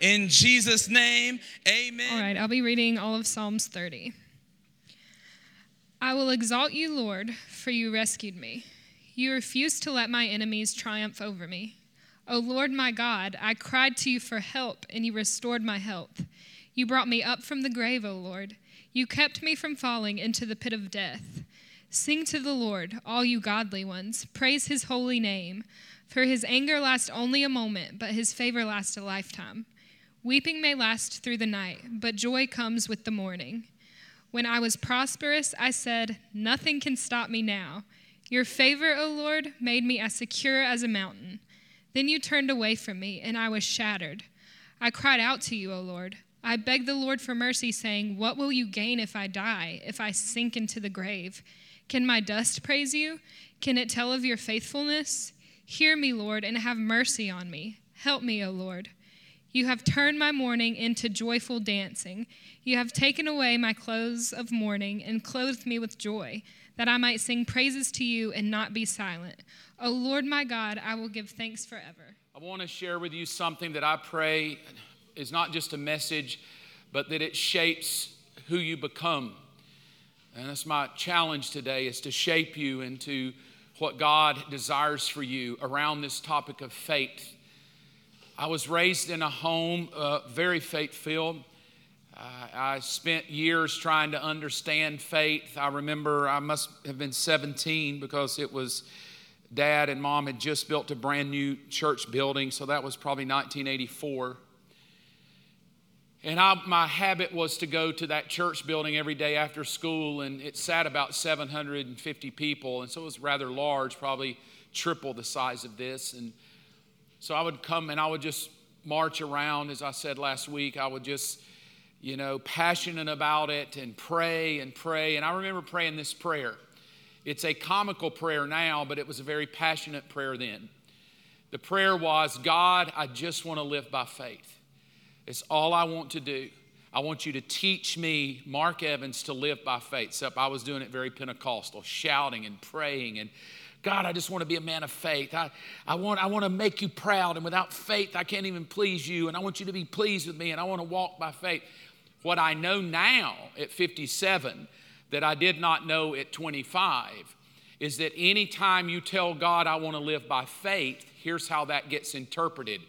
In Jesus' name, amen. All right, I'll be reading all of Psalms 30. I will exalt you, Lord, for you rescued me. You refused to let my enemies triumph over me. O Lord my God, I cried to you for help, and you restored my health. You brought me up from the grave, O Lord. You kept me from falling into the pit of death. Sing to the Lord, all you godly ones. Praise his holy name. For his anger lasts only a moment, but his favor lasts a lifetime. Weeping may last through the night, but joy comes with the morning. When I was prosperous, I said, nothing can stop me now. Your favor, O Lord, made me as secure as a mountain. Then you turned away from me, and I was shattered. I cried out to you, O Lord. I begged the Lord for mercy, saying, what will you gain if I die, if I sink into the grave? Can my dust praise you? Can it tell of your faithfulness? Hear me, Lord, and have mercy on me. Help me, O Lord. You have turned my mourning into joyful dancing. You have taken away my clothes of mourning and clothed me with joy, that I might sing praises to you and not be silent. O Lord my God, I will give thanks forever. I want to share with you something that I pray is not just a message, but that it shapes who you become. And that's my challenge today, is to shape you into what God desires for you around this topic of faith. I was raised in a home very faith-filled. I spent years trying to understand faith. I remember I must have been 17 because it was Dad and Mom had just built a brand new church building, so that was probably 1984. And my habit was to go to that church building every day after school, and it sat about 750 people, and so it was rather large, probably triple the size of this. And so I would come and I would just march around, as I said last week. I would just, passionate about it and pray. And I remember praying this prayer. It's a comical prayer now, but it was a very passionate prayer then. The prayer was, God, I just want to live by faith. It's all I want to do. I want you to teach me, Mark Evans, to live by faith. Except I was doing it very Pentecostal, shouting and praying and, God, I just want to be a man of faith. I want to make you proud, and without faith, I can't even please you, and I want you to be pleased with me, and I want to walk by faith. What I know now at 57 that I did not know at 25 is that any time you tell God, I want to live by faith, here's how that gets interpreted.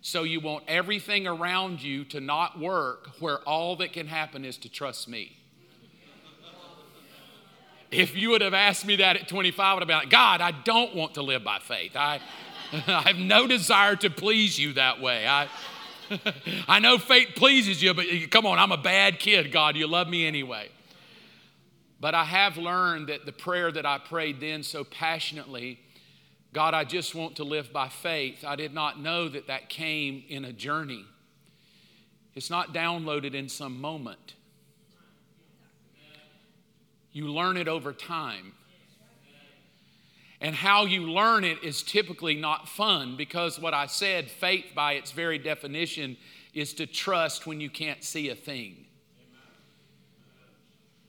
So you want everything around you to not work, where all that can happen is to trust me. If you would have asked me that at 25, I would have been like, God, I don't want to live by faith. I have no desire to please you that way. I know faith pleases you, but come on, I'm a bad kid, God. You love me anyway. But I have learned that the prayer that I prayed then so passionately, God, I just want to live by faith, I did not know that that came in a journey. It's not downloaded in some moment. You learn it over time. And how you learn it is typically not fun, because what I said, faith by its very definition is to trust when you can't see a thing.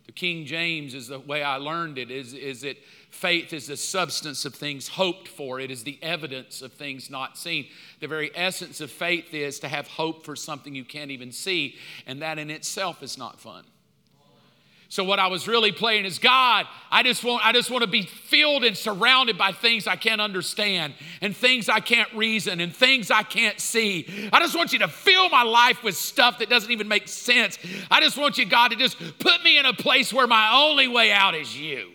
The King James is the way I learned it, is that faith is the substance of things hoped for. It is the evidence of things not seen. The very essence of faith is to have hope for something you can't even see, and that in itself is not fun. So what I was really praying is, God, I just want to be filled and surrounded by things I can't understand, and things I can't reason, and things I can't see. I just want you to fill my life with stuff that doesn't even make sense. I just want you, God, to just put me in a place where my only way out is you.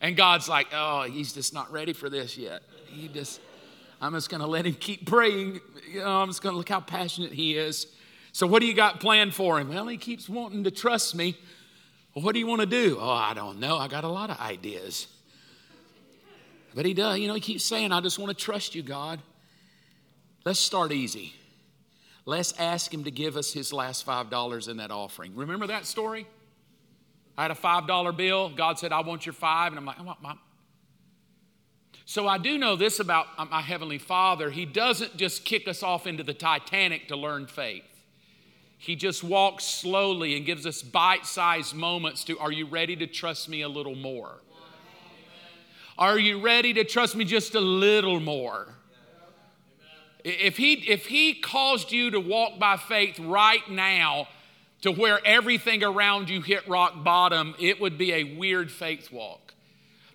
And God's like, oh, he's just not ready for this yet. I'm just going to let him keep praying. I'm just going to look how passionate he is. So what do you got planned for him? Well, he keeps wanting to trust me. Well, what do you want to do? Oh, I don't know. I got a lot of ideas. But he does. He keeps saying, I just want to trust you, God. Let's start easy. Let's ask him to give us his last $5 in that offering. Remember that story? I had a $5 bill. God said, I want your $5. And I'm like, I want my. So I do know this about my Heavenly Father. He doesn't just kick us off into the Titanic to learn faith. He just walks slowly and gives us bite-sized moments to, are you ready to trust me a little more? Are you ready to trust me just a little more? If he caused you to walk by faith right now to where everything around you hit rock bottom, it would be a weird faith walk.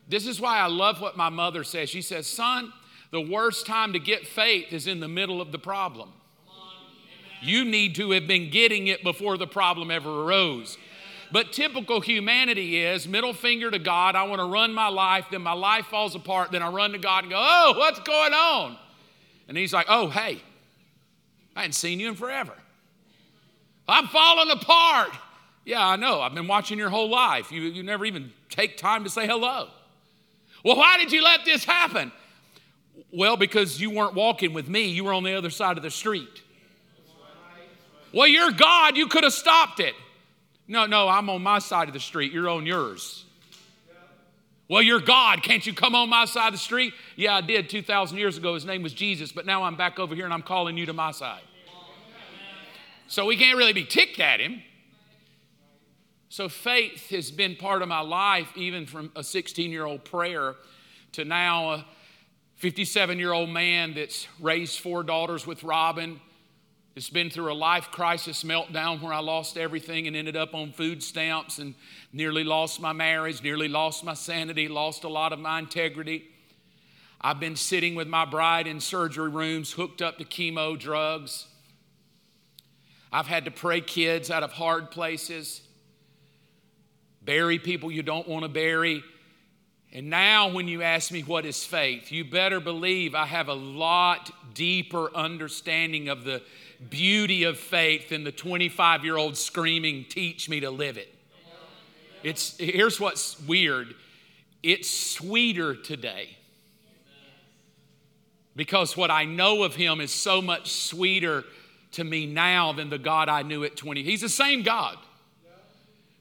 This is why I love what my mother says. She says, son, the worst time to get faith is in the middle of the problem. You need to have been getting it before the problem ever arose. But typical humanity is middle finger to God. I want to run my life. Then my life falls apart. Then I run to God and go, oh, what's going on? And he's like, oh, hey, I hadn't seen you in forever. I'm falling apart. Yeah, I know. I've been watching your whole life. You never even take time to say hello. Well, why did you let this happen? Well, because you weren't walking with me. You were on the other side of the street. Well, you're God. You could have stopped it. No, I'm on my side of the street. You're on yours. Well, you're God. Can't you come on my side of the street? Yeah, I did 2,000 years ago. His name was Jesus, but now I'm back over here and I'm calling you to my side. So we can't really be ticked at him. So faith has been part of my life, even from a 16-year-old prayer to now a 57-year-old man that's raised 4 daughters with Robin. It's been through a life crisis meltdown where I lost everything and ended up on food stamps and nearly lost my marriage, nearly lost my sanity, lost a lot of my integrity. I've been sitting with my bride in surgery rooms, hooked up to chemo drugs. I've had to pray kids out of hard places, bury people you don't want to bury. And now when you ask me what is faith, you better believe I have a lot deeper understanding of the beauty of faith than the 25-year-old screaming, teach me to live it. Here's what's weird. It's sweeter today because what I know of him is so much sweeter to me now than the God I knew at 20. He's the same God,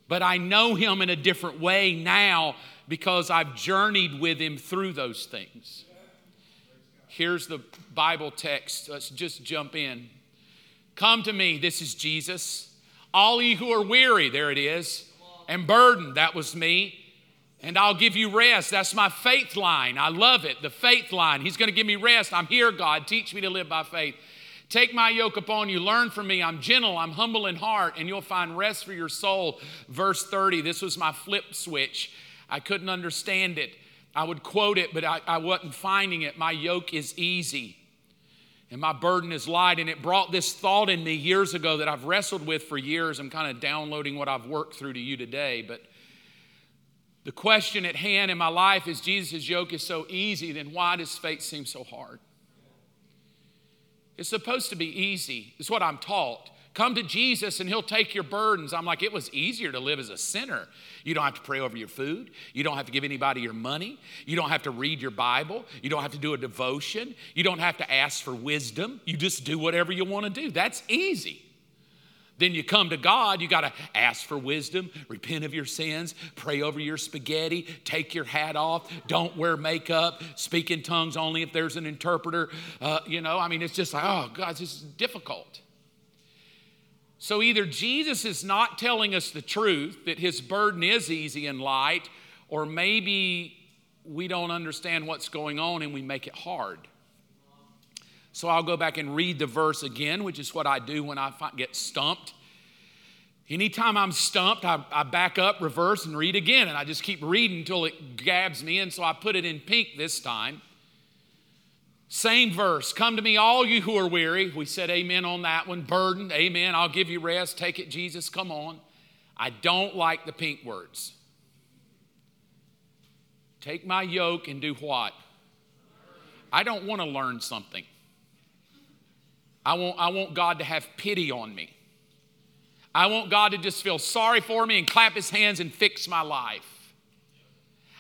but I know him in a different way now because I've journeyed with him through those things. Here's the Bible text. Let's just jump in. Come to me. This is Jesus. All ye who are weary, there it is, and burdened, that was me, and I'll give you rest. That's my faith line. I love it, the faith line. He's going to give me rest. I'm here, God. Teach me to live by faith. Take my yoke upon you, learn from me. I'm gentle, I'm humble in heart, and you'll find rest for your soul. Verse 30, this was my flip switch. I couldn't understand it. I would quote it, but I wasn't finding it. My yoke is easy, and my burden is light. And it brought this thought in me years ago that I've wrestled with for years. I'm kind of downloading what I've worked through to you today. But the question at hand in my life is, Jesus' yoke is so easy, then why does faith seem so hard? It's supposed to be easy. It's what I'm taught. Come to Jesus and he'll take your burdens. I'm like, it was easier to live as a sinner. You don't have to pray over your food. You don't have to give anybody your money. You don't have to read your Bible. You don't have to do a devotion. You don't have to ask for wisdom. You just do whatever you want to do. That's easy. Then you come to God, you got to ask for wisdom, repent of your sins, pray over your spaghetti, take your hat off, don't wear makeup, speak in tongues only if there's an interpreter. It's just like, oh, God, this is difficult. So either Jesus is not telling us the truth, that his burden is easy and light, or maybe we don't understand what's going on and we make it hard. So I'll go back and read the verse again, which is what I do when I get stumped. Anytime I'm stumped, I back up, reverse, and read again. And I just keep reading until it grabs me. And so I put it in pink this time. Same verse. Come to me, all you who are weary. We said amen on that one. Burdened, amen. I'll give you rest. Take it, Jesus. Come on. I don't like the pink words. Take my yoke and do what? I don't want to learn something. I want God to have pity on me. I want God to just feel sorry for me and clap his hands and fix my life.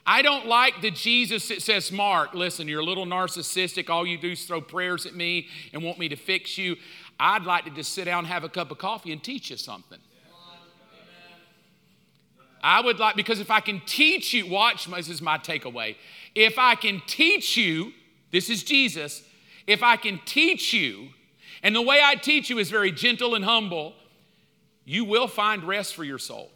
I don't like the Jesus that says, Mark, listen, you're a little narcissistic. All you do is throw prayers at me and want me to fix you. I'd like to just sit down and have a cup of coffee and teach you something. I would like, because if I can teach you, watch, this is my takeaway. If I can teach you, this is Jesus, if I can teach you, and the way I teach you is very gentle and humble, you will find rest for your soul.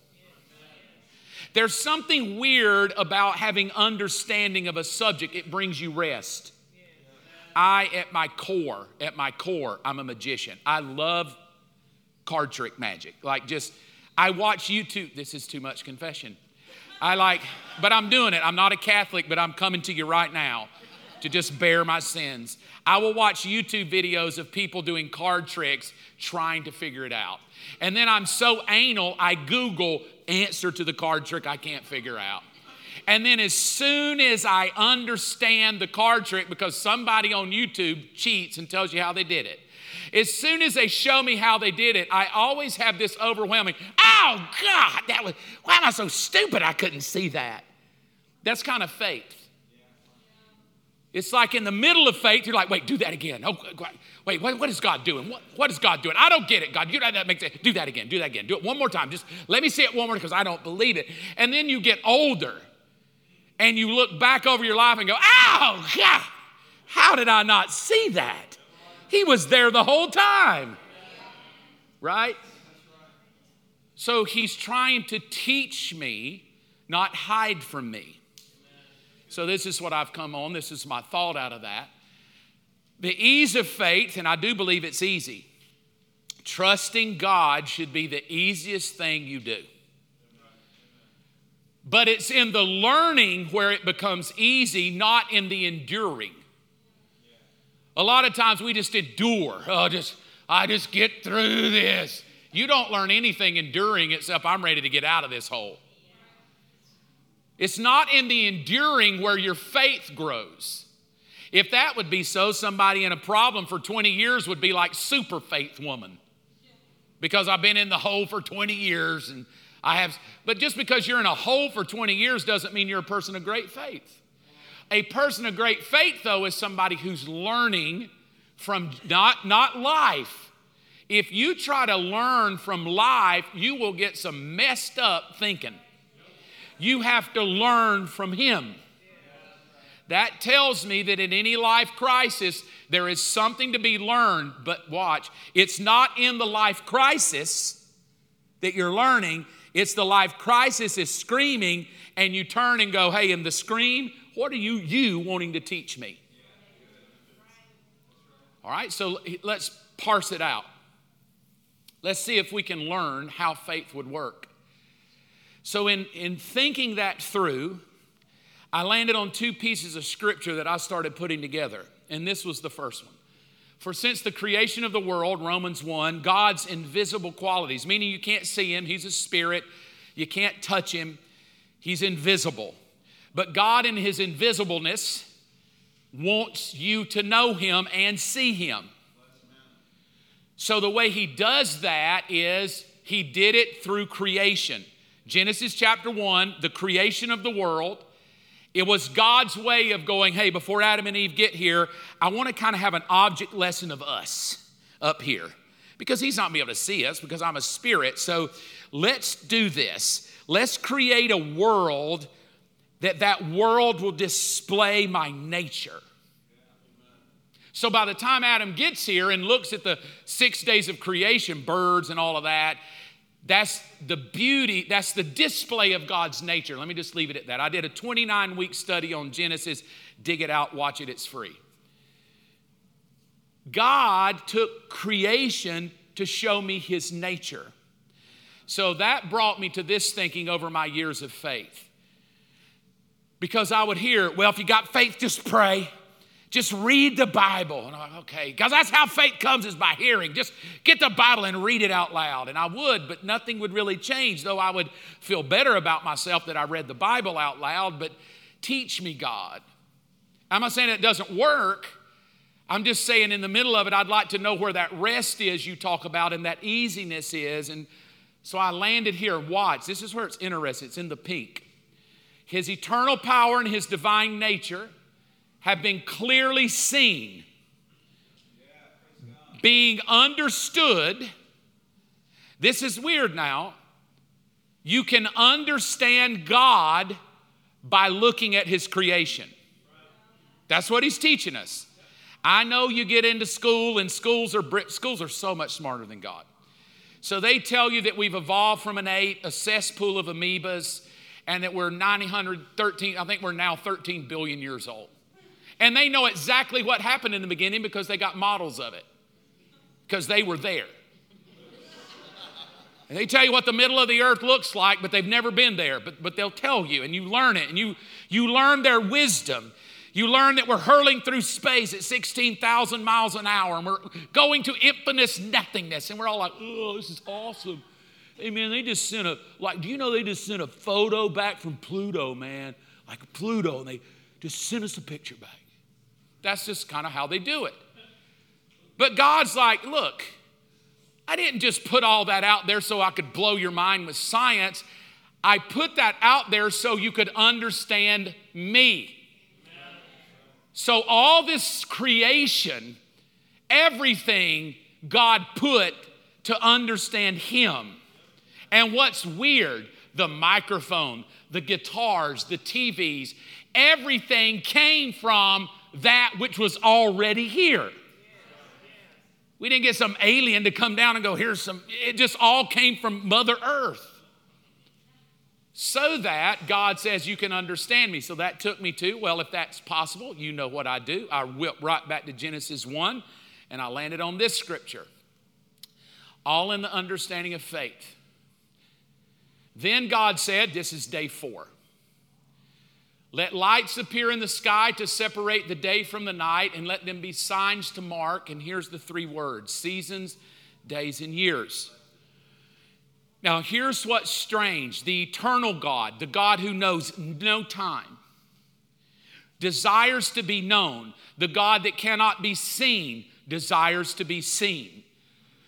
There's something weird about having understanding of a subject. It brings you rest. I, at my core, I'm a magician. I love card trick magic. Like just, I watch YouTube. This is too much confession. But I'm doing it. I'm not a Catholic, but I'm coming to you right now to just bear my sins. I will watch YouTube videos of people doing card tricks trying to figure it out. And then I'm so anal, I Google answer to the card trick I can't figure out. And then as soon as I understand the card trick, because somebody on YouTube cheats and tells you how they did it, as soon as they show me how they did it, I always have this overwhelming, oh God, that was, why am I so stupid I couldn't see that? That's kind of faith. It's like in the middle of faith, you're like, wait, do that again. Oh, wait, what is God doing? What is God doing? I don't get it, God. You know, that makes it. Do that again. Do it one more time. Just let me see it one more time because I don't believe it. And then you get older and you look back over your life and go, oh, God, how did I not see that? He was there the whole time. Right? So he's trying to teach me, not hide from me. So this is what I've come on. This is my thought out of that. The ease of faith, and I do believe it's easy. Trusting God should be the easiest thing you do. But it's in the learning where it becomes easy, not in the enduring. A lot of times we just endure. I just get through this. You don't learn anything enduring except I'm ready to get out of this hole. It's not in the enduring where your faith grows. If that would be so, somebody in a problem for 20 years would be like super faith woman. Because I've been in the hole for 20 years and I have, but just because you're in a hole for 20 years doesn't mean you're a person of great faith. A person of great faith, though, is somebody who's learning from not life. If you try to learn from life, you will get some messed up thinking. You have to learn from Him. That tells me that in any life crisis, there is something to be learned. But watch, it's not in the life crisis that you're learning. It's the life crisis is screaming, and you turn and go, hey, in the scream, what are you wanting to teach me? All right, so let's parse it out. Let's see if we can learn how faith would work. So in thinking that through, I landed on two pieces of scripture that I started putting together. And this was the first one. For since the creation of the world, Romans 1, God's invisible qualities, meaning you can't see Him, He's a spirit, you can't touch Him, He's invisible. But God in His invisibleness wants you to know Him and see Him. So the way He does that is He did it through creation. Genesis chapter 1, the creation of the world. It was God's way of going, hey, before Adam and Eve get here, I want to kind of have an object lesson of us up here. Because He's not going to be able to see us because I'm a spirit. So let's do this. Let's create a world that world will display my nature. So by the time Adam gets here and looks at the 6 days of creation, birds and all of that, that's the beauty, that's the display of God's nature. Let me just leave it at that. I did a 29-week study on Genesis. Dig it out, watch it, it's free. God took creation to show me His nature. So that brought me to this thinking over my years of faith. Because I would hear, well, if you got faith, just pray. Just read the Bible. And I'm like, okay, because that's how faith comes, is by hearing. Just get the Bible and read it out loud. And I would, but nothing would really change, though I would feel better about myself that I read the Bible out loud, but teach me, God. I'm not saying it doesn't work. I'm just saying in the middle of it, I'd like to know where that rest is you talk about and that easiness is. And so I landed here. Watch, this is where it's interesting. It's in the pink. His eternal power and His divine nature have been clearly seen. being understood. This is weird now. You can understand God by looking at His creation. That's what He's teaching us. I know you get into school, and schools are so much smarter than God. So they tell you that we've evolved from an ape, a cesspool of amoebas, and that we're 913, I think we're now 13 billion years old. And they know exactly what happened in the beginning because they got models of it, because they were there. And they tell you what the middle of the earth looks like, but they've never been there. But they'll tell you, and you learn it, and you learn their wisdom. You learn that we're hurling through space at 16,000 miles an hour, and we're going to infinite nothingness, and we're all like, oh, this is awesome. Hey, man, they just sent a photo back from Pluto, man, like Pluto, and they just sent us a picture back. That's just kind of how they do it. But God's like, look, I didn't just put all that out there so I could blow your mind with science. I put that out there so you could understand me. So all this creation, everything God put to understand Him. And what's weird, the microphone, the guitars, the TVs, everything came from that which was already here. We didn't get some alien to come down and go, here's some, it just all came from Mother Earth. So that God says, you can understand me. So that took me to, well, if that's possible, you know what I do. I whipped right back to Genesis 1, and I landed on this scripture. All in the understanding of faith. Then God said, this is day 4. Let lights appear in the sky to separate the day from the night, and let them be signs to mark. And here's the 3 words: seasons, days, and years. Now, here's what's strange. The eternal God, the God who knows no time, desires to be known. The God that cannot be seen desires to be seen.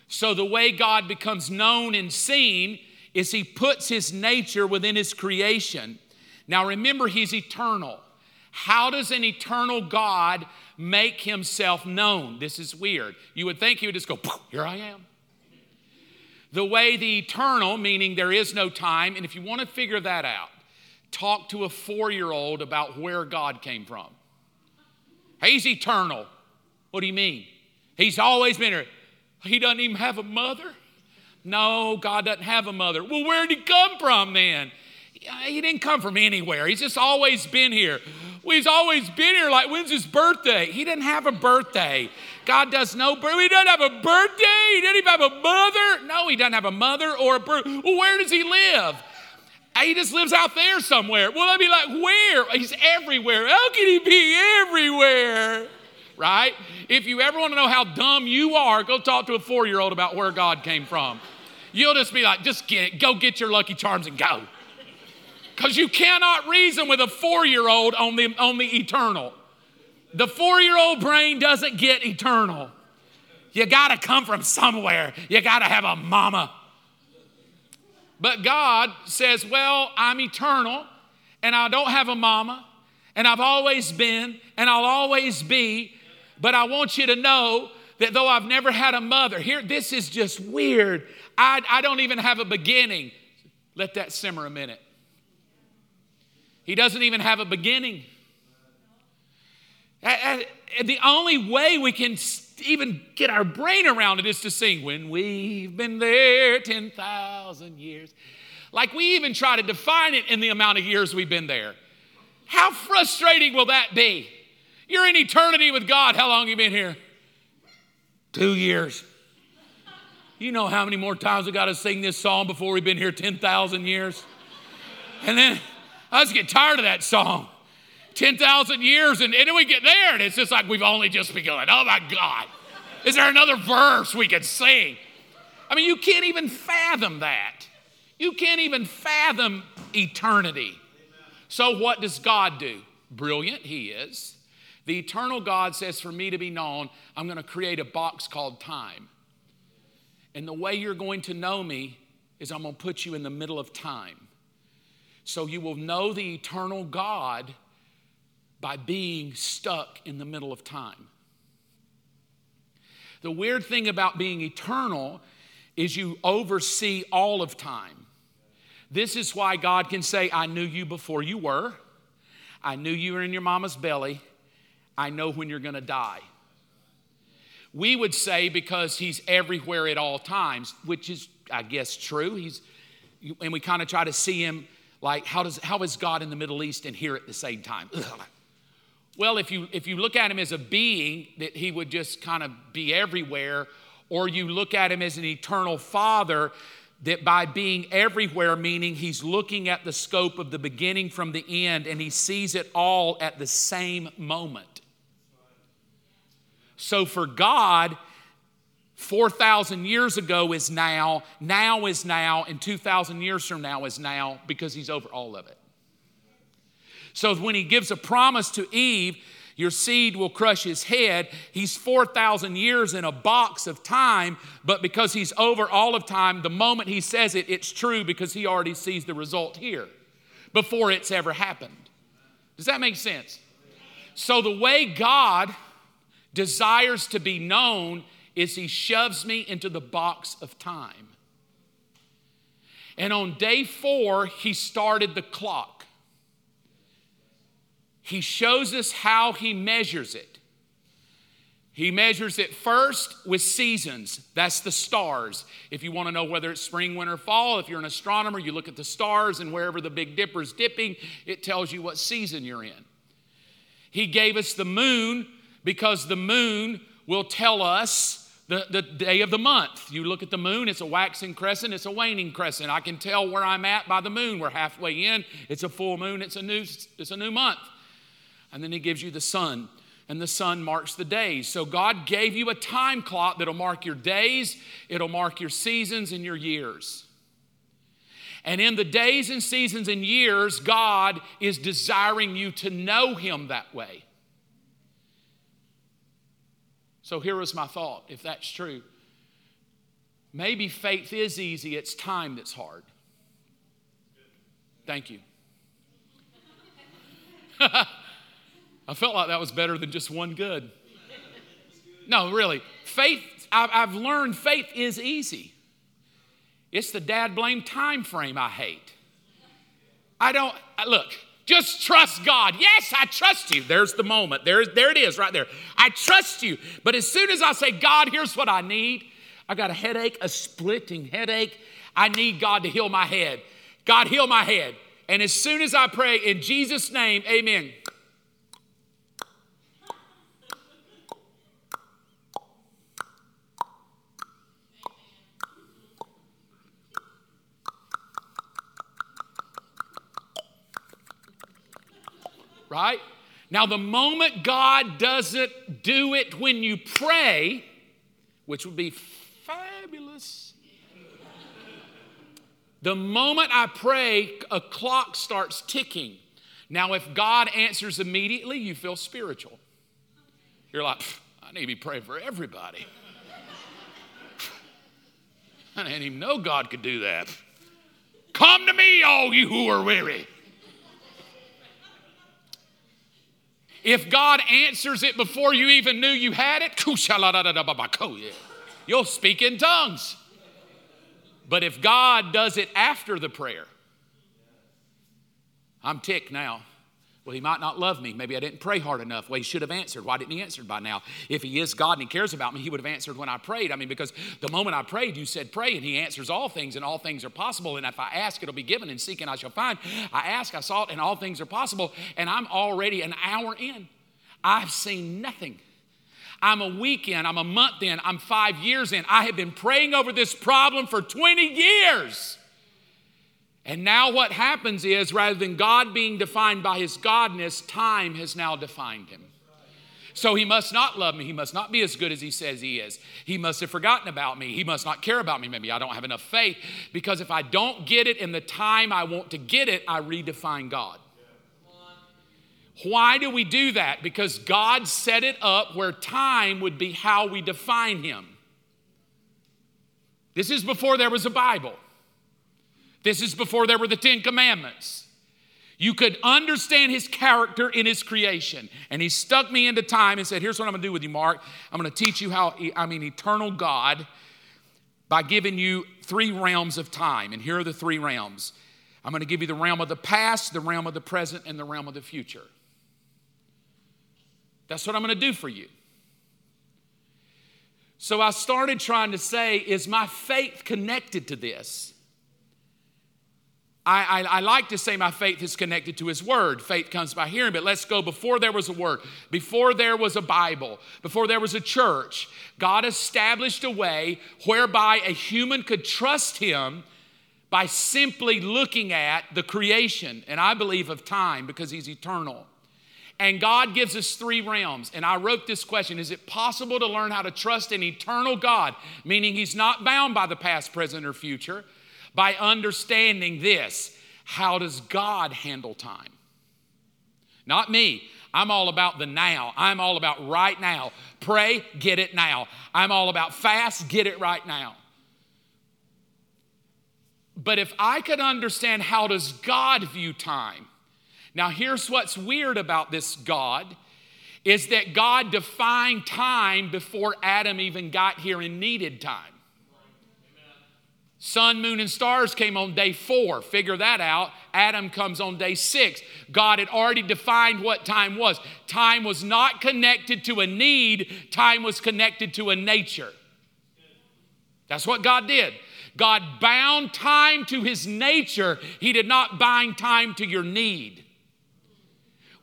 So the way God becomes known and seen is He puts His nature within His creation. Now remember, He's eternal. How does an eternal God make Himself known? This is weird. You would think He would just go, here I am. The way the eternal, meaning there is no time, and if you want to figure that out, talk to a 4-year-old about where God came from. He's eternal. What do you mean? He's always been here. He doesn't even have a mother? No, God doesn't have a mother. Well, where did He come from then? He didn't come from anywhere. He's just always been here. Well, He's always been here. Like, when's His birthday? He didn't have a birthday. God does no birth. He doesn't have a birthday. He didn't even have a mother. No, He doesn't have a mother or a birth. Well, where does He live? He just lives out there somewhere. Well, I'd be like, where? He's everywhere. How can He be everywhere? Right? If you ever want to know how dumb you are, go talk to a 4-year-old about where God came from. You'll just be like, just get it. Go get your Lucky Charms and go. Because you cannot reason with a 4-year-old on the eternal. The 4-year-old brain doesn't get eternal. You got to come from somewhere. You got to have a mama. But God says, well, I'm eternal, and I don't have a mama, and I've always been, and I'll always be, but I want you to know that though I've never had a mother, here, this is just weird. I don't even have a beginning. Let that simmer a minute. He doesn't even have a beginning. The only way we can even get our brain around it is to sing, when we've been there 10,000 years. Like, we even try to define it in the amount of years we've been there. How frustrating will that be? You're in eternity with God. How long have you been here? 2 years. You know how many more times we got to sing this song before we've been here 10,000 years? And then I just get tired of that song. 10,000 years, and then we get there, and it's just like we've only just begun. Oh, my God. Is there another verse we could sing? I mean, you can't even fathom that. You can't even fathom eternity. So what does God do? Brilliant He is. The eternal God says, for me to be known, I'm going to create a box called time. And the way you're going to know me is I'm going to put you in the middle of time. So you will know the eternal God by being stuck in the middle of time. The weird thing about being eternal is you oversee all of time. This is why God can say, I knew you before you were. I knew you were in your mama's belly. I know when you're going to die. We would say because he's everywhere at all times, which is, I guess, true. And we kind of try to see him like, how is God in the Middle East and here at the same time? Ugh. Well, if you look at him as a being, that he would just kind of be everywhere, or you look at him as an eternal father, that by being everywhere, meaning he's looking at the scope of the beginning from the end, and he sees it all at the same moment. So for God, 4,000 years ago is now is now, and 2,000 years from now is now, because he's over all of it. So when he gives a promise to Eve, your seed will crush his head, he's 4,000 years in a box of time, but because he's over all of time, the moment he says it, it's true because he already sees the result here before it's ever happened. Does that make sense? So the way God desires to be known is he shoves me into the box of time. And on day 4, he started the clock. He shows us how he measures it. He measures it first with seasons. That's the stars. If you want to know whether it's spring, winter, fall, if you're an astronomer, you look at the stars, and wherever the Big Dipper's dipping, it tells you what season you're in. He gave us the moon because the moon will tell us the day of the month. You look at the moon, it's a waxing crescent, it's a waning crescent. I can tell where I'm at by the moon. We're halfway in. It's a full moon. It's a new month. And then he gives you the sun, and the sun marks the days. So God gave you a time clock that'll mark your days, it'll mark your seasons and your years. And in the days and seasons and years, God is desiring you to know him that way. So here was my thought, if that's true. Maybe faith is easy, it's time that's hard. Thank you. I felt like that was better than just one good. No, really. Faith, I've learned faith is easy. It's the dad blame time frame I hate. Look, just trust God. Yes, I trust you. There's the moment. There it is right there. I trust you. But as soon as I say, God, here's what I need. I got a headache, a splitting headache. I need God to heal my head. God, heal my head. And as soon as I pray in Jesus' name, amen. Right? Now, the moment God doesn't do it when you pray, which would be fabulous, the moment I pray, a clock starts ticking. Now, if God answers immediately, you feel spiritual. You're like, I need to be praying for everybody. I didn't even know God could do that. Come to me, all you who are weary. If God answers it before you even knew you had it, you'll speak in tongues. But if God does it after the prayer, I'm ticked now. Well, he might not love me. Maybe I didn't pray hard enough. Well, he should have answered. Why didn't he answer by now? If he is God and he cares about me, he would have answered when I prayed. I mean, because the moment I prayed, you said pray, and he answers all things, and all things are possible. And if I ask, it'll be given, and seek, and I shall find. I ask, I sought, and all things are possible. And I'm already an hour in. I've seen nothing. I'm a week in. I'm a month in. I'm 5 years in. I have been praying over this problem for 20 years. And now what happens is, rather than God being defined by his godness, time has now defined him. So he must not love me. He must not be as good as he says he is. He must have forgotten about me. He must not care about me. Maybe I don't have enough faith. Because if I don't get it in the time I want to get it, I redefine God. Why do we do that? Because God set it up where time would be how we define him. This is before there was a Bible. This is before there were the Ten Commandments. You could understand his character in his creation. And he stuck me into time and said, here's what I'm going to do with you, Mark. I'm going to teach you how I'm an eternal God by giving you three realms of time. And here are the three realms. I'm going to give you the realm of the past, the realm of the present, and the realm of the future. That's what I'm going to do for you. So I started trying to say, is my faith connected to this? I like to say my faith is connected to his word. Faith comes by hearing, but let's go before there was a word, before there was a Bible, before there was a church, God established a way whereby a human could trust him by simply looking at the creation, and I believe of time because he's eternal. And God gives us three realms. And I wrote this question, is it possible to learn how to trust an eternal God, meaning he's not bound by the past, present, or future, by understanding this? How does God handle time? Not me. I'm all about the now. I'm all about right now. Pray, get it now. I'm all about fast, get it right now. But if I could understand how does God view time? Now, here's what's weird about this God is that God defined time before Adam even got here and needed time. Sun, moon, and stars came on day 4. Figure that out. Adam comes on day 6. God had already defined what time was. Time was not connected to a need. Time was connected to a nature. That's what God did. God bound time to his nature. He did not bind time to your need.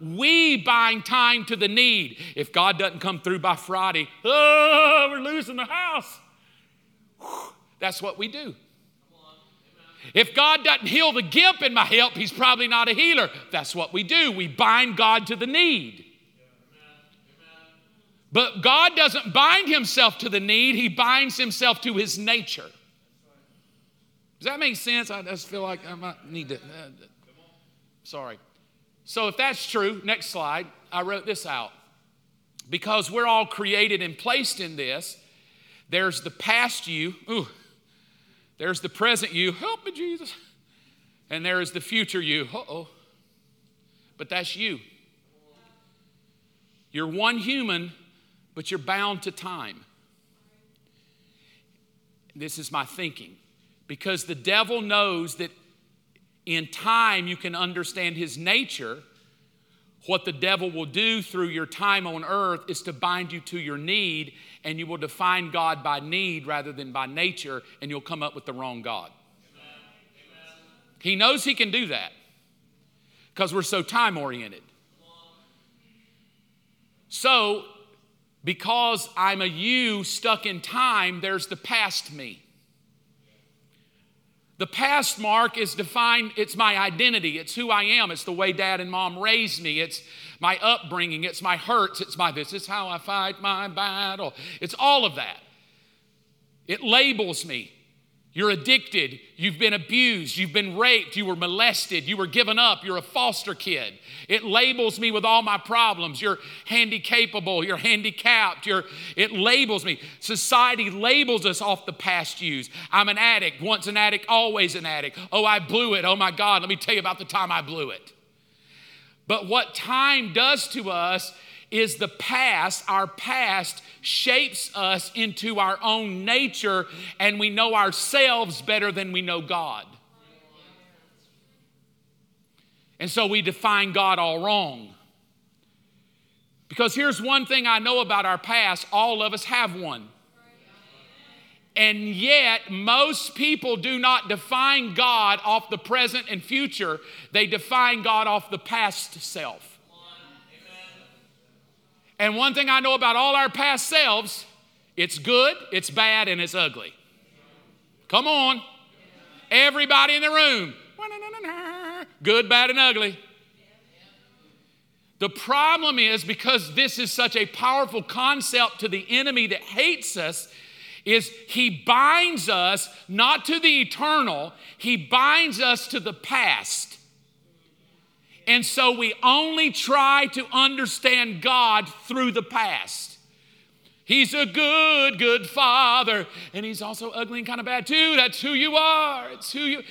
We bind time to the need. If God doesn't come through by Friday, oh, we're losing the house. That's what we do. If God doesn't heal the gimp in my hip, he's probably not a healer. That's what we do. We bind God to the need. But God doesn't bind himself to the need. He binds himself to his nature. Does that make sense? I just feel like I might need to. Sorry. So if that's true, next slide, I wrote this out. Because we're all created and placed in this, there's the past you. Ooh. There's the present you. Help me, Jesus. And there is the future you. Uh-oh. But that's you. You're one human, but you're bound to time. This is my thinking. Because the devil knows that in time you can understand his nature. What the devil will do through your time on earth is to bind you to your need, and you will define God by need rather than by nature, and you'll come up with the wrong God. Amen. He knows he can do that because we're so time-oriented. So, because I'm a you stuck in time, there's the past me. The past, Mark, is defined, it's my identity, it's who I am, it's the way Dad and Mom raised me, it's my upbringing, it's my hurts, it's my this is how I fight my battle. It's all of that. It labels me. You're addicted, you've been abused, you've been raped, you were molested, you were given up, you're a foster kid. It labels me with all my problems. You're handicapable, you're handicapped, it labels me. Society labels us off the past use. I'm an addict, once an addict, always an addict. Oh, I blew it, oh my God, let me tell you about the time I blew it. But what time does to us is the past. Our past shapes us into our own nature, and we know ourselves better than we know God. And so we define God all wrong. Because here's one thing I know about our past, all of us have one. And yet, most people do not define God off the present and future. They define God off the past self. And one thing I know about all our past selves, it's good, it's bad, and it's ugly. Come on. Everybody in the room. Good, bad, and ugly. The problem is, because this is such a powerful concept to the enemy that hates us, is he binds us not to the eternal, he binds us to the past. And so we only try to understand God through the past. He's a good, good father. And he's also ugly and kind of bad too. That's who you are. It's who you,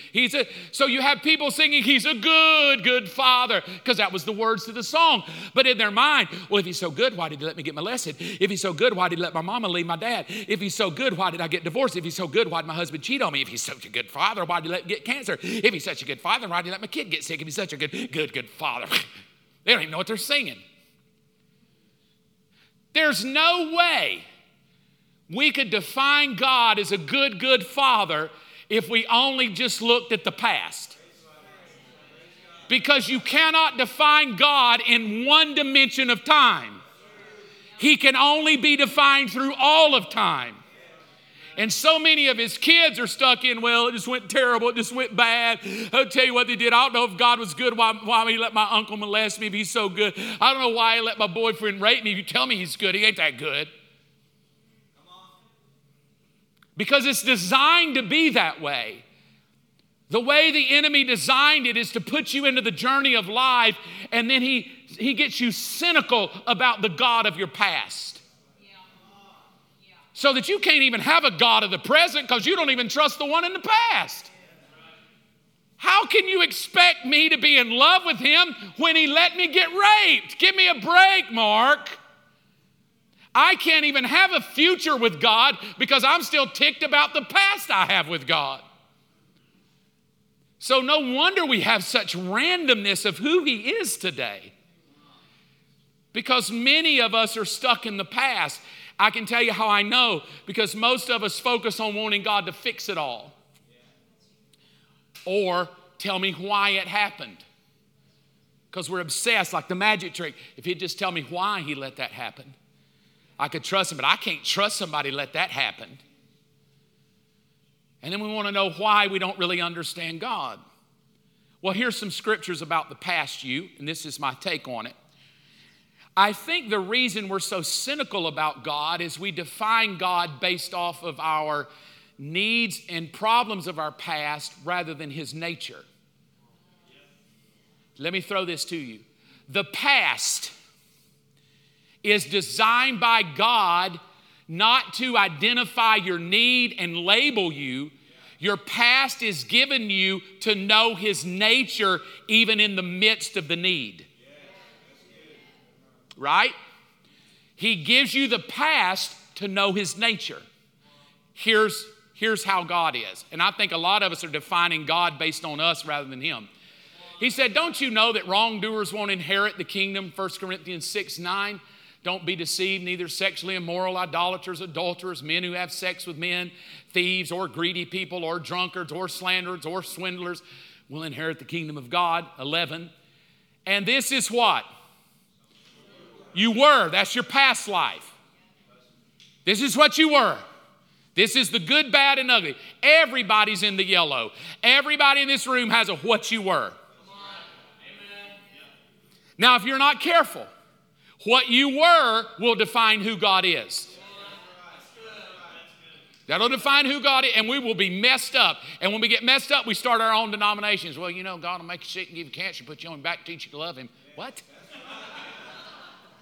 so you have people singing, he's a good, good father, because that was the words to the song. But in their mind, well, if he's so good, why did he let me get molested? If he's so good, why did he let my mama leave my dad? If he's so good, why did I get divorced? If he's so good, why did my husband cheat on me? If he's such a good father, why did he let me get cancer? If he's such a good father, why did he let my kid get sick? If he's such a good father. They don't even know what they're singing. There's no way we could define God as a good, good father if we only just looked at the past. Because you cannot define God in one dimension of time. He can only be defined through all of time. And so many of his kids are stuck in, well, it just went terrible. It just went bad. I'll tell you what they did. I don't know if God was good. Why he let my uncle molest me if he's so good. I don't know why he let my boyfriend rape me. If you tell me he's good, he ain't that good. Because it's designed to be that way. The way the enemy designed it is to put you into the journey of life, and then he gets you cynical about the God of your past. So that you can't even have a God of the present because you don't even trust the one in the past. How can you expect me to be in love with him when he let me get raped? Give me a break, Mark. I can't even have a future with God because I'm still ticked about the past I have with God. So no wonder we have such randomness of who he is today. Because many of us are stuck in the past. I can tell you how I know, because most of us focus on wanting God to fix it all. Or tell me why it happened. Because we're obsessed, like the magic trick. If he'd just tell me why he let that happen, I could trust him, but I can't trust somebody to let that happen. And then we want to know why we don't really understand God. Well, here's some scriptures about the past you, and this is my take on it. I think the reason we're so cynical about God is we define God based off of our needs and problems of our past rather than his nature. Let me throw this to you. The past is designed by God not to identify your need and label you. Your past is given you to know his nature even in the midst of the need. Right? He gives you the past to know his nature. Here's how God is. And I think a lot of us are defining God based on us rather than him. He said, don't you know that wrongdoers won't inherit the kingdom? 1 Corinthians 6:9. Don't be deceived, neither sexually immoral, idolaters, adulterers, men who have sex with men, thieves, or greedy people, or drunkards, or slanderers, or swindlers will inherit the kingdom of God. 11. And this is what? You were. That's your past life. This is what you were. This is the good, bad, and ugly. Everybody's in the yellow. Everybody in this room has a what you were. Amen. Now, if you're not careful, what you were will define who God is. That'll define who God is, and we will be messed up. And when we get messed up, we start our own denominations. Well, you know, God will make you sick and give you cancer, put you on your back, teach you to love him. What?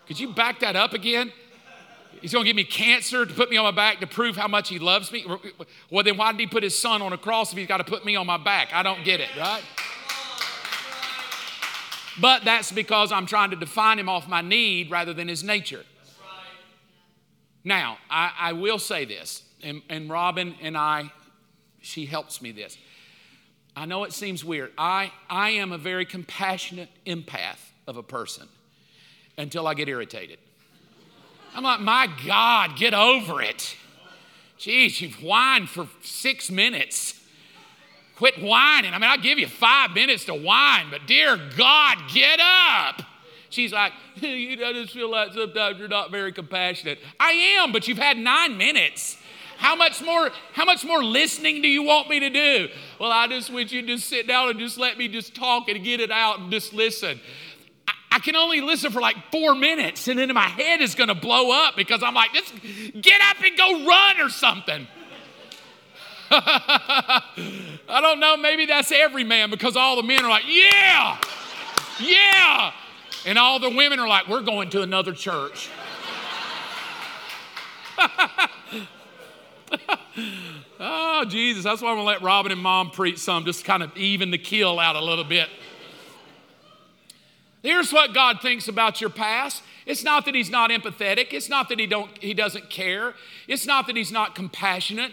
Could you back that up again? He's going to give me cancer to put me on my back to prove how much he loves me? Well, then why did he put his son on a cross if he's got to put me on my back? I don't get it, right? But that's because I'm trying to define him off my need rather than his nature. Now, I will say this, and Robin and I, she helps me this. I know it seems weird. I am a very compassionate empath of a person. Until I get irritated. I'm like, my God, get over it. Jeez, you've whined for 6 minutes. Quit whining. I mean, I'll give you 5 minutes to whine, but dear God, get up. She's like, you know, I just feel like sometimes you're not very compassionate. I am, but you've had 9 minutes. How much more listening do you want me to do? Well, I just wish you'd just sit down and just let me just talk and get it out and just listen. I can only listen for like 4 minutes, and then my head is going to blow up because I'm like, just get up and go run or something. I don't know. Maybe that's every man because all the men are like, yeah, yeah. And all the women are like, we're going to another church. Oh, Jesus. That's why I'm going to let Robin and Mom preach some, just to kind of even the kill out a little bit. Here's what God thinks about your past. It's not that he's not empathetic. It's not that he doesn't care. It's not that he's not compassionate.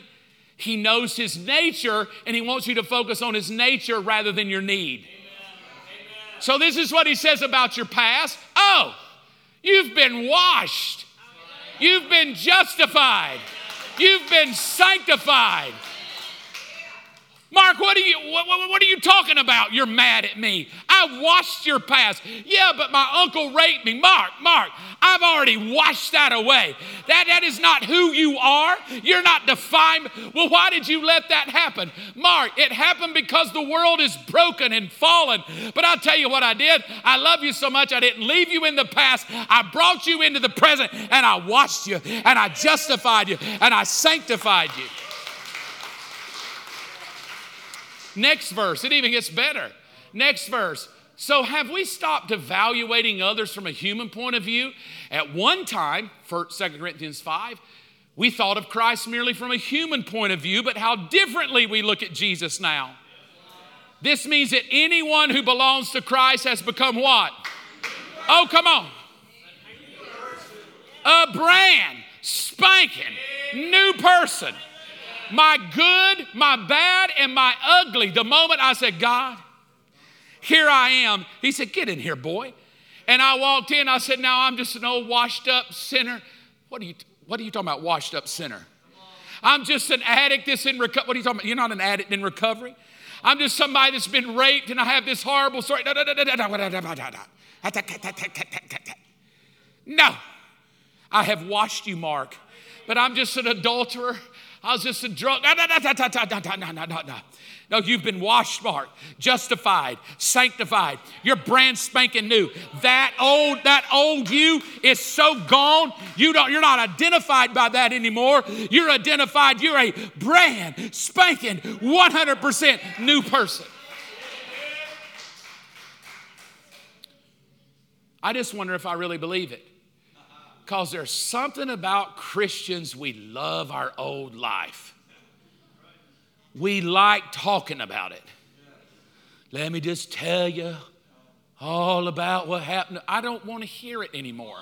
He knows his nature, and he wants you to focus on his nature rather than your need. Amen. Amen. So this is what he says about your past. Oh, you've been washed. You've been justified. You've been sanctified. Mark, what are you talking about? You're mad at me. I washed your past. Yeah, but my uncle raped me. Mark, I've already washed that away. That is not who you are. You're not defined. Well, why did you let that happen? Mark, it happened because the world is broken and fallen. But I'll tell you what I did. I love you so much. I didn't leave you in the past. I brought you into the present, and I washed you, and I justified you, and I sanctified you. Next verse, it even gets better. Next verse. So have we stopped evaluating others from a human point of view? At one time, 2 Corinthians 5, we thought of Christ merely from a human point of view, but how differently we look at Jesus now. This means that anyone who belongs to Christ has become what? Oh, come on. A brand spanking new person. My good, my bad, and my ugly. The moment I said, God, here I am. He said, get in here, boy. And I walked in. I said, now I'm just an old washed up sinner. What are you talking about, washed up sinner? I'm just an addict that's in recovery. What are you talking about? You're not an addict in recovery. I'm just somebody that's been raped and I have this horrible story. No. I have washed you, Mark. But I'm just an adulterer. I was just a drunk. No, you've been washed, Mark, justified, sanctified. You're brand spanking new. That old you is so gone. You're not identified by that anymore. You're identified. You're a brand spanking 100% new person. I just wonder if I really believe it. Because there's something about Christians, we love our old life. We like talking about it. Let me just tell you all about what happened. I don't want to hear it anymore.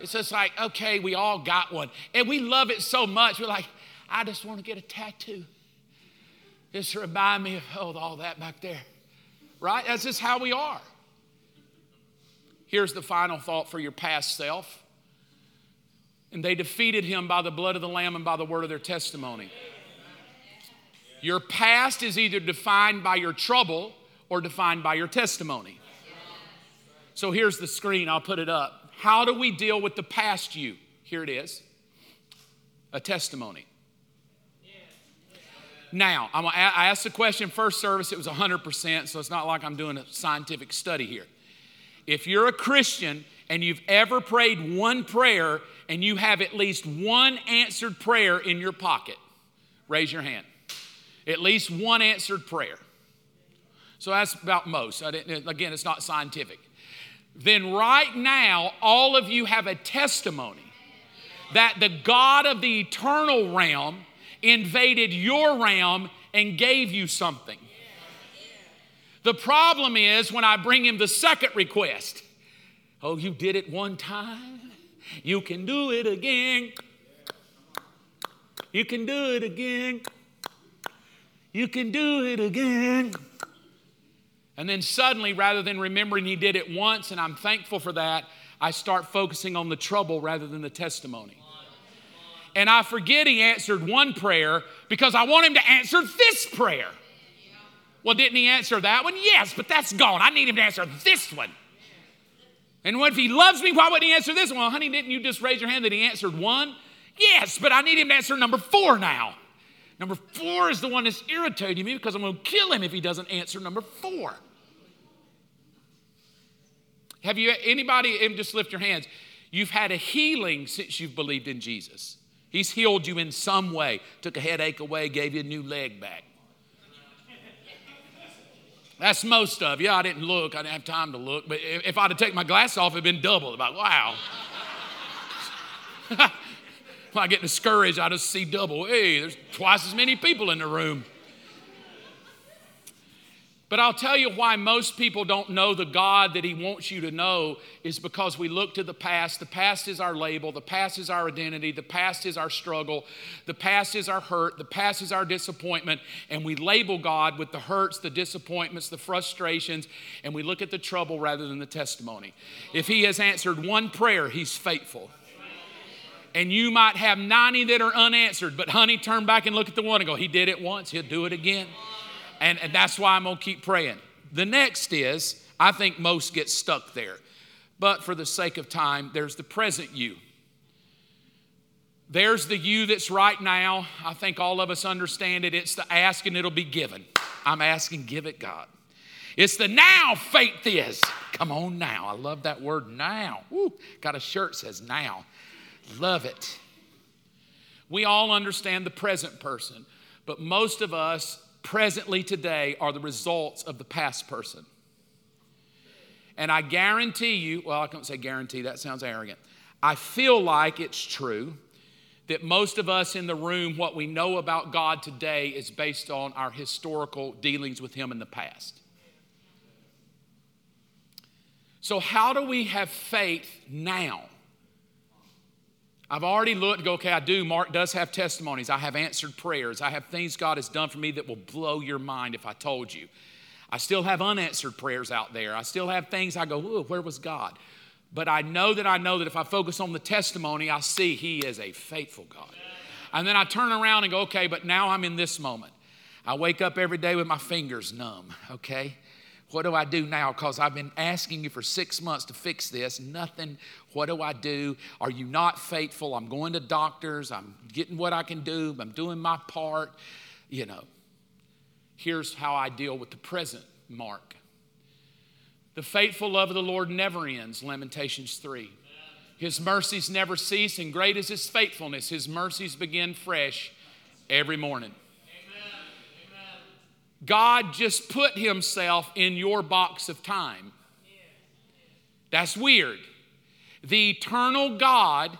It's just like, okay, we all got one. And we love it so much. We're like, I just want to get a tattoo. Just remind me of all that back there. Right? That's just how we are. Here's the final thought for your past self. And they defeated him by the blood of the Lamb and by the word of their testimony. Your past is either defined by your trouble or defined by your testimony. So here's the screen. I'll put it up. How do we deal with the past you? Here it is. A testimony. Now, I asked the question first service. It was 100%, so it's not like I'm doing a scientific study here. If you're a Christian and you've ever prayed one prayer and you have at least one answered prayer in your pocket, raise your hand. At least one answered prayer. So that's about most. Again, it's not scientific. Then right now, all of you have a testimony that the God of the eternal realm invaded your realm and gave you something. The problem is when I bring him the second request. Oh, you did it one time. You can do it again. You can do it again. You can do it again. And then suddenly, rather than remembering he did it once, and I'm thankful for that, I start focusing on the trouble rather than the testimony. And I forget he answered one prayer because I want him to answer this prayer. Well, didn't he answer that one? Yes, but that's gone. I need him to answer this one. And if he loves me, why wouldn't he answer this one? Well, honey, didn't you just raise your hand that he answered one? Yes, but I need him to answer number four now. Number four is the one that's irritating me because I'm going to kill him if he doesn't answer number four. Have you, anybody, just lift your hands. You've had a healing since you've believed in Jesus. He's healed you in some way. Took a headache away, gave you a new leg back. That's most of you. I didn't look. I didn't have time to look. But if I'd have taken my glass off, it'd been double. About, wow. When I get discouraged, I just see double. Hey, there's twice as many people in the room. But I'll tell you why most people don't know the God that He wants you to know is because we look to the past. The past is our label. The past is our identity. The past is our struggle. The past is our hurt. The past is our disappointment. And we label God with the hurts, the disappointments, the frustrations, and we look at the trouble rather than the testimony. If He has answered one prayer, He's faithful. And you might have 90 that are unanswered, but honey, turn back and look at the one and go, He did it once, He'll do it again. And that's why I'm going to keep praying. The next is, I think most get stuck there. But for the sake of time, there's the present you. There's the you that's right now. I think all of us understand it. It's the ask and it'll be given. I'm asking, give it, God. It's the now faith is. Come on now. I love that word now. Woo, got a shirt that says now. Love it. We all understand the present person. But most of us, presently today are the results of the past person. And I guarantee you, well, I can't say guarantee, that sounds arrogant. I feel like it's true that most of us in the room, what we know about God today is based on our historical dealings with Him in the past. So how do we have faith now? I've already looked and go, okay, I do. Mark does have testimonies. I have answered prayers. I have things God has done for me that will blow your mind if I told you. I still have unanswered prayers out there. I still have things I go, ooh, where was God? But I know that if I focus on the testimony, I see He is a faithful God. And then I turn around and go, okay, but now I'm in this moment. I wake up every day with my fingers numb, okay? What do I do now? Because I've been asking you for 6 months to fix this. Nothing. What do I do? Are you not faithful? I'm going to doctors. I'm getting what I can do. I'm doing my part. You know, here's how I deal with the present, Mark. The faithful love of the Lord never ends, Lamentations 3. His mercies never cease, and great is His faithfulness. His mercies begin fresh every morning. God just put Himself in your box of time. That's weird. The eternal God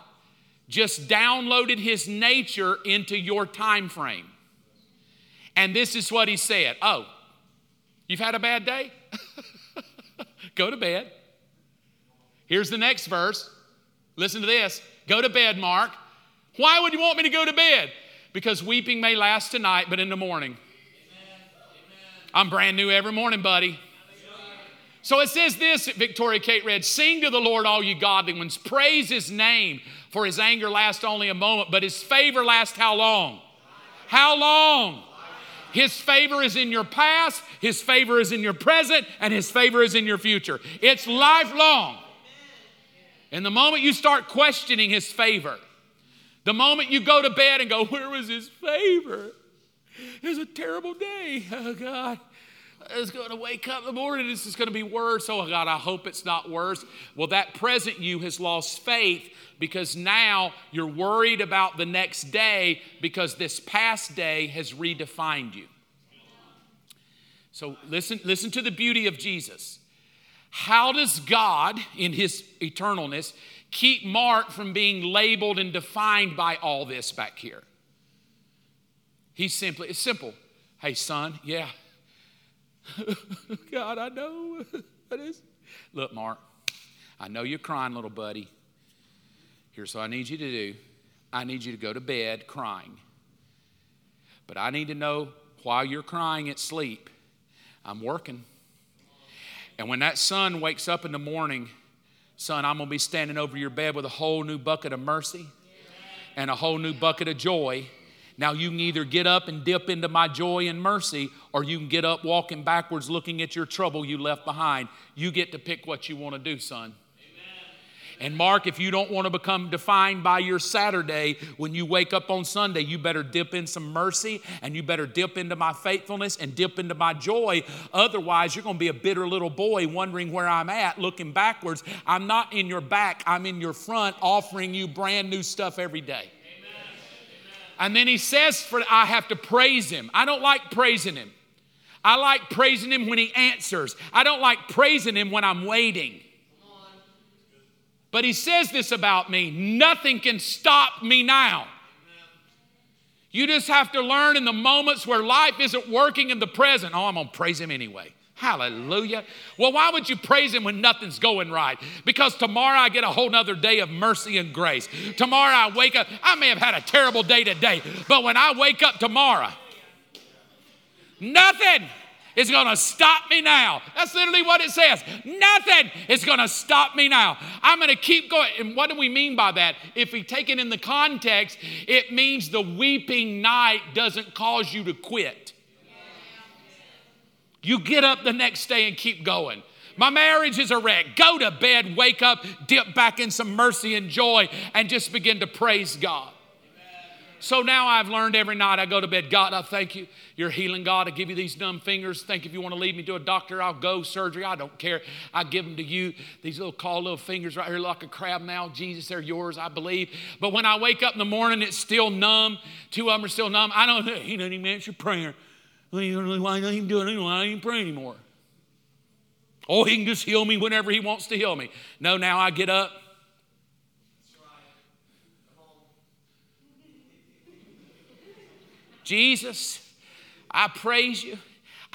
just downloaded His nature into your time frame. And this is what He said. Oh, you've had a bad day? Go to bed. Here's the next verse. Listen to this. Go to bed, Mark. Why would you want me to go to bed? Because weeping may last tonight, but in the morning. I'm brand new every morning, buddy. So it says this, Victoria Kate read, sing to the Lord, all you godly ones. Praise His name, for His anger lasts only a moment, but His favor lasts how long? How long? His favor is in your past, His favor is in your present, and His favor is in your future. It's lifelong. And the moment you start questioning His favor, the moment you go to bed and go, where was His favor? It was a terrible day. Oh, God. It's going to wake up in the morning. This is going to be worse. Oh, God, I hope it's not worse. Well, that present you has lost faith because now you're worried about the next day because this past day has redefined you. So listen to the beauty of Jesus. How does God, in His eternalness, keep Mark from being labeled and defined by all this back here? It's simple. Hey, son, yeah. God, I know. What is it? Look, Mark, I know you're crying, little buddy. Here's what I need you to do. I need you to go to bed crying. But I need to know while you're crying at sleep, I'm working. And when that son wakes up in the morning, son, I'm going to be standing over your bed with a whole new bucket of mercy and a whole new bucket of joy. Now you can either get up and dip into my joy and mercy, or you can get up walking backwards looking at your trouble you left behind. You get to pick what you want to do, son. Amen. And Mark, if you don't want to become defined by your Saturday, when you wake up on Sunday, you better dip in some mercy, and you better dip into my faithfulness and dip into my joy. Otherwise, you're going to be a bitter little boy wondering where I'm at, looking backwards. I'm not in your back. I'm in your front offering you brand new stuff every day. And then he says, I have to praise Him. I don't like praising Him. I like praising Him when He answers. I don't like praising Him when I'm waiting. But he says this about me: nothing can stop me now. You just have to learn in the moments where life isn't working in the present. Oh, I'm going to praise him anyway. Hallelujah. Well, why would you praise him when nothing's going right? Because tomorrow I get a whole nother day of mercy and grace. Tomorrow I wake up. I may have had a terrible day today, but when I wake up tomorrow, nothing is going to stop me now. That's literally what it says. Nothing is going to stop me now. I'm going to keep going. And what do we mean by that? If we take it in the context, it means the weeping night doesn't cause you to quit. You get up the next day and keep going. My marriage is a wreck. Go to bed, wake up, dip back in some mercy and joy, and just begin to praise God. So now I've learned every night I go to bed, God, I thank you. You're healing, God. I give you these numb fingers. Thank you. If you want to lead me to a doctor, I'll go. Surgery, I don't care. I give them to you. These little cold little fingers right here like a crab now. Jesus, they're yours, I believe. But when I wake up in the morning, it's still numb. Two of them are still numb. I don't know. He doesn't even answer prayer. Why don't even do it anymore? I don't even pray anymore. Oh, he can just heal me whenever he wants to heal me. No, now I get up. Jesus, I praise you.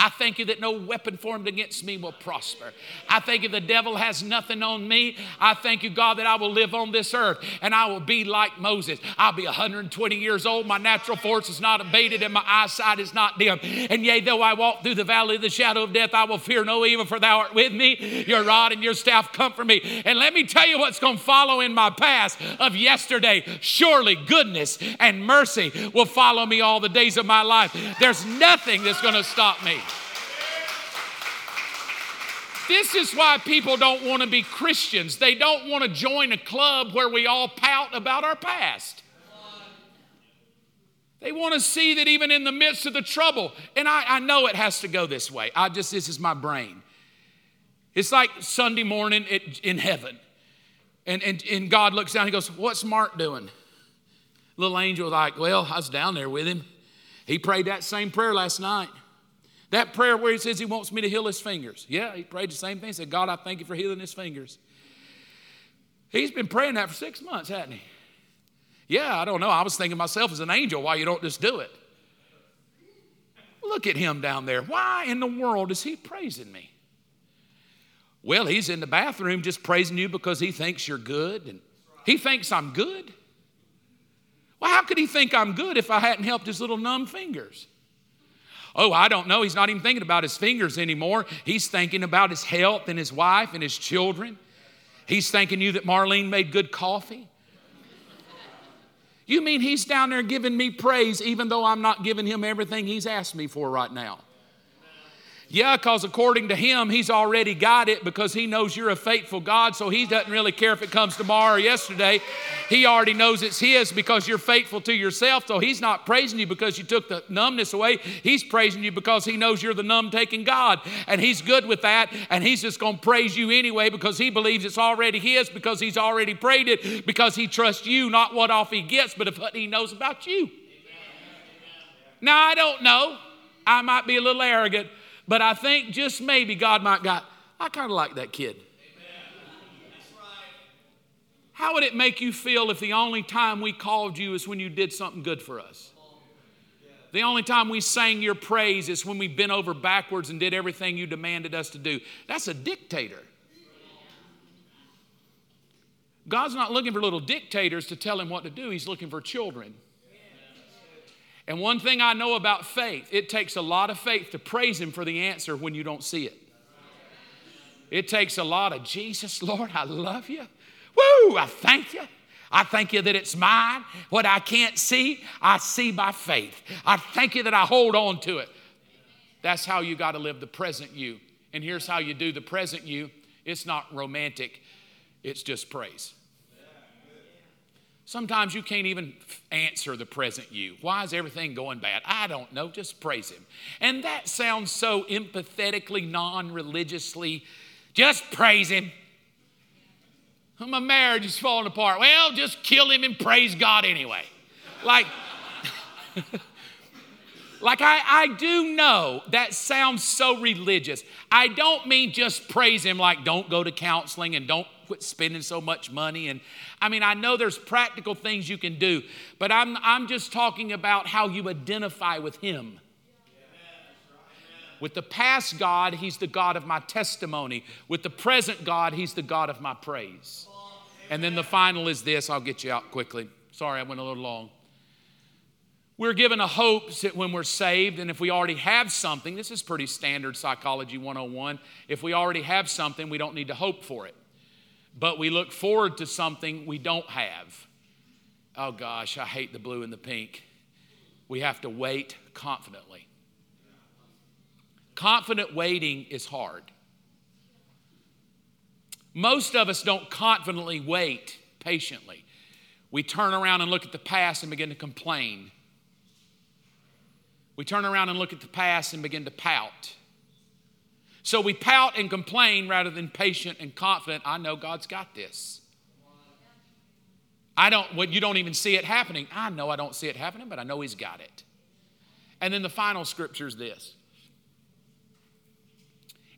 I thank you that no weapon formed against me will prosper. I thank you the devil has nothing on me. I thank you, God, that I will live on this earth and I will be like Moses. I'll be 120 years old. My natural force is not abated and my eyesight is not dim. And yea, though I walk through the valley of the shadow of death, I will fear no evil, for thou art with me. Your rod and your staff comfort me. And let me tell you what's going to follow in my past of yesterday. Surely goodness and mercy will follow me all the days of my life. There's nothing that's going to stop me. This is why people don't want to be Christians. They don't want to join a club where we all pout about our past. They want to see that even in the midst of the trouble, and I know it has to go this way. This is my brain. It's like Sunday morning in heaven. And God looks down and he goes, what's Mark doing? Little angel like, well, I was down there with him. He prayed that same prayer last night. That prayer where he says he wants me to heal his fingers. Yeah, he prayed the same thing. He said, God, I thank you for healing his fingers. He's been praying that for 6 months, hasn't he? Yeah, I don't know. I was thinking myself as an angel, why you don't just do it? Look at him down there. Why in the world is he praising me? Well, he's in the bathroom just praising you because he thinks you're good. And he thinks I'm good. Well, how could he think I'm good if I hadn't helped his little numb fingers? Oh, I don't know. He's not even thinking about his fingers anymore. He's thinking about his health and his wife and his children. He's thanking you that Marlene made good coffee. You mean he's down there giving me praise even though I'm not giving him everything he's asked me for right now? Yeah, because according to him, he's already got it because he knows you're a faithful God, so he doesn't really care if it comes tomorrow or yesterday. He already knows it's his because you're faithful to yourself, so he's not praising you because you took the numbness away. He's praising you because he knows you're the numb-taking God, and he's good with that, and he's just going to praise you anyway because he believes it's already his because he's already prayed it, because he trusts you, not what off he gets, but what he knows about you. Amen. Now, I don't know. I might be a little arrogant, but I think just maybe God might got, I kind of like that kid. Amen. That's right. How would it make you feel if the only time we called you is when you did something good for us? The only time we sang your praise is when we bent over backwards and did everything you demanded us to do. That's a dictator. God's not looking for little dictators to tell him what to do. He's looking for children. And one thing I know about faith, it takes a lot of faith to praise him for the answer when you don't see it. It takes a lot of, Jesus, Lord, I love you. Woo, I thank you. I thank you that it's mine. What I can't see, I see by faith. I thank you that I hold on to it. That's how you got to live the present you. And here's how you do the present you. It's not romantic. It's just praise. Sometimes you can't even answer the present you. Why is everything going bad? I don't know. Just praise him. And that sounds so empathetically, non-religiously. Just praise him. My marriage is falling apart. Well, just kill him and praise God anyway. Like, Like I do know that sounds so religious. I don't mean just praise him like don't go to counseling and don't quit spending so much money. And I mean, I know there's practical things you can do, but I'm just talking about how you identify with him. With the past God, he's the God of my testimony. With the present God, he's the God of my praise. And then the final is this. I'll get you out quickly. Sorry, I went a little long. We're given a hope that when we're saved, and if we already have something, this is pretty standard psychology 101. If we already have something, we don't need to hope for it. But we look forward to something we don't have. Oh gosh, I hate the blue and the pink. We have to wait confidently. Confident waiting is hard. Most of us don't confidently wait patiently. We turn around and look at the past and begin to complain. We turn around and look at the past and begin to pout. So we pout and complain rather than patient and confident. I know God's got this. You don't even see it happening. I know I don't see it happening, but I know he's got it. And then the final scripture is this.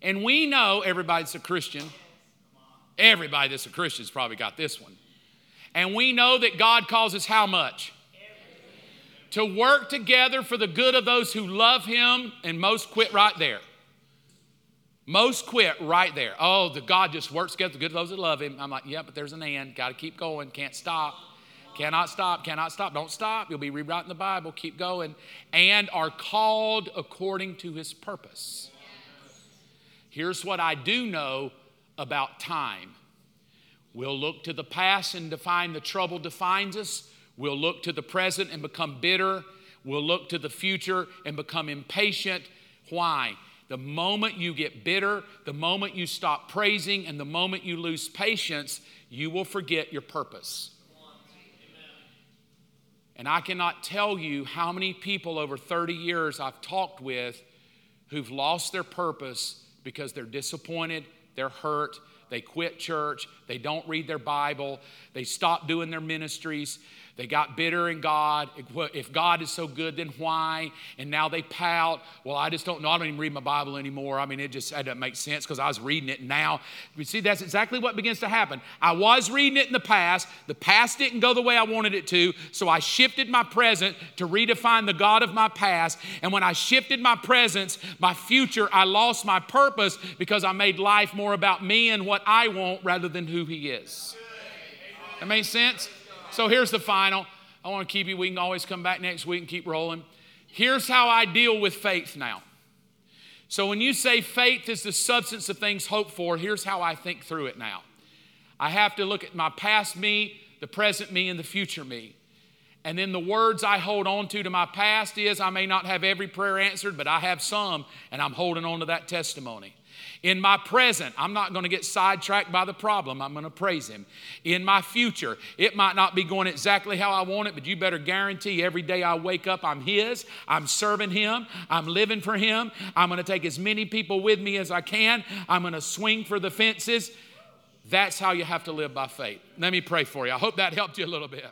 And we know everybody that's a Christian. Everybody that's a Christian's probably got this one. And we know that God calls us how much? To work together for the good of those who love him, and most quit right there. Most quit right there. Oh, the God just works together for the good of those who love him. I'm like, yeah, but there's an and. Got to keep going. Can't stop. Cannot stop. Don't stop. You'll be rewriting the Bible. Keep going. And are called according to his purpose. Here's what I do know about time. We'll look to the past and define the trouble defines us. We'll look to the present and become bitter. We'll look to the future and become impatient. Why? The moment you get bitter, the moment you stop praising, and the moment you lose patience, you will forget your purpose. And I cannot tell you how many people over 30 years I've talked with who've lost their purpose because they're disappointed, they're hurt, they quit church, they don't read their Bible, they stop doing their ministries, they got bitter in God. If God is so good, then why? And now they pout. Well, I just don't know. I don't even read my Bible anymore. I mean, it doesn't make sense because I was reading it now. You see, that's exactly what begins to happen. I was reading it in the past. The past didn't go the way I wanted it to, so I shifted my present to redefine the God of my past. And when I shifted my presence, my future, I lost my purpose because I made life more about me and what I want rather than who he is. That makes sense? So here's the final. I want to keep you. We can always come back next week and keep rolling. Here's how I deal with faith now. So when you say faith is the substance of things hoped for, here's how I think through it now. I have to look at my past me, the present me, and the future me. And then the words I hold on to my past is I may not have every prayer answered, but I have some, and I'm holding on to that testimony. In my present, I'm not going to get sidetracked by the problem. I'm going to praise him. In my future, it might not be going exactly how I want it, but you better guarantee every day I wake up, I'm his. I'm serving him. I'm living for him. I'm going to take as many people with me as I can. I'm going to swing for the fences. That's how you have to live by faith. Let me pray for you. I hope that helped you a little bit.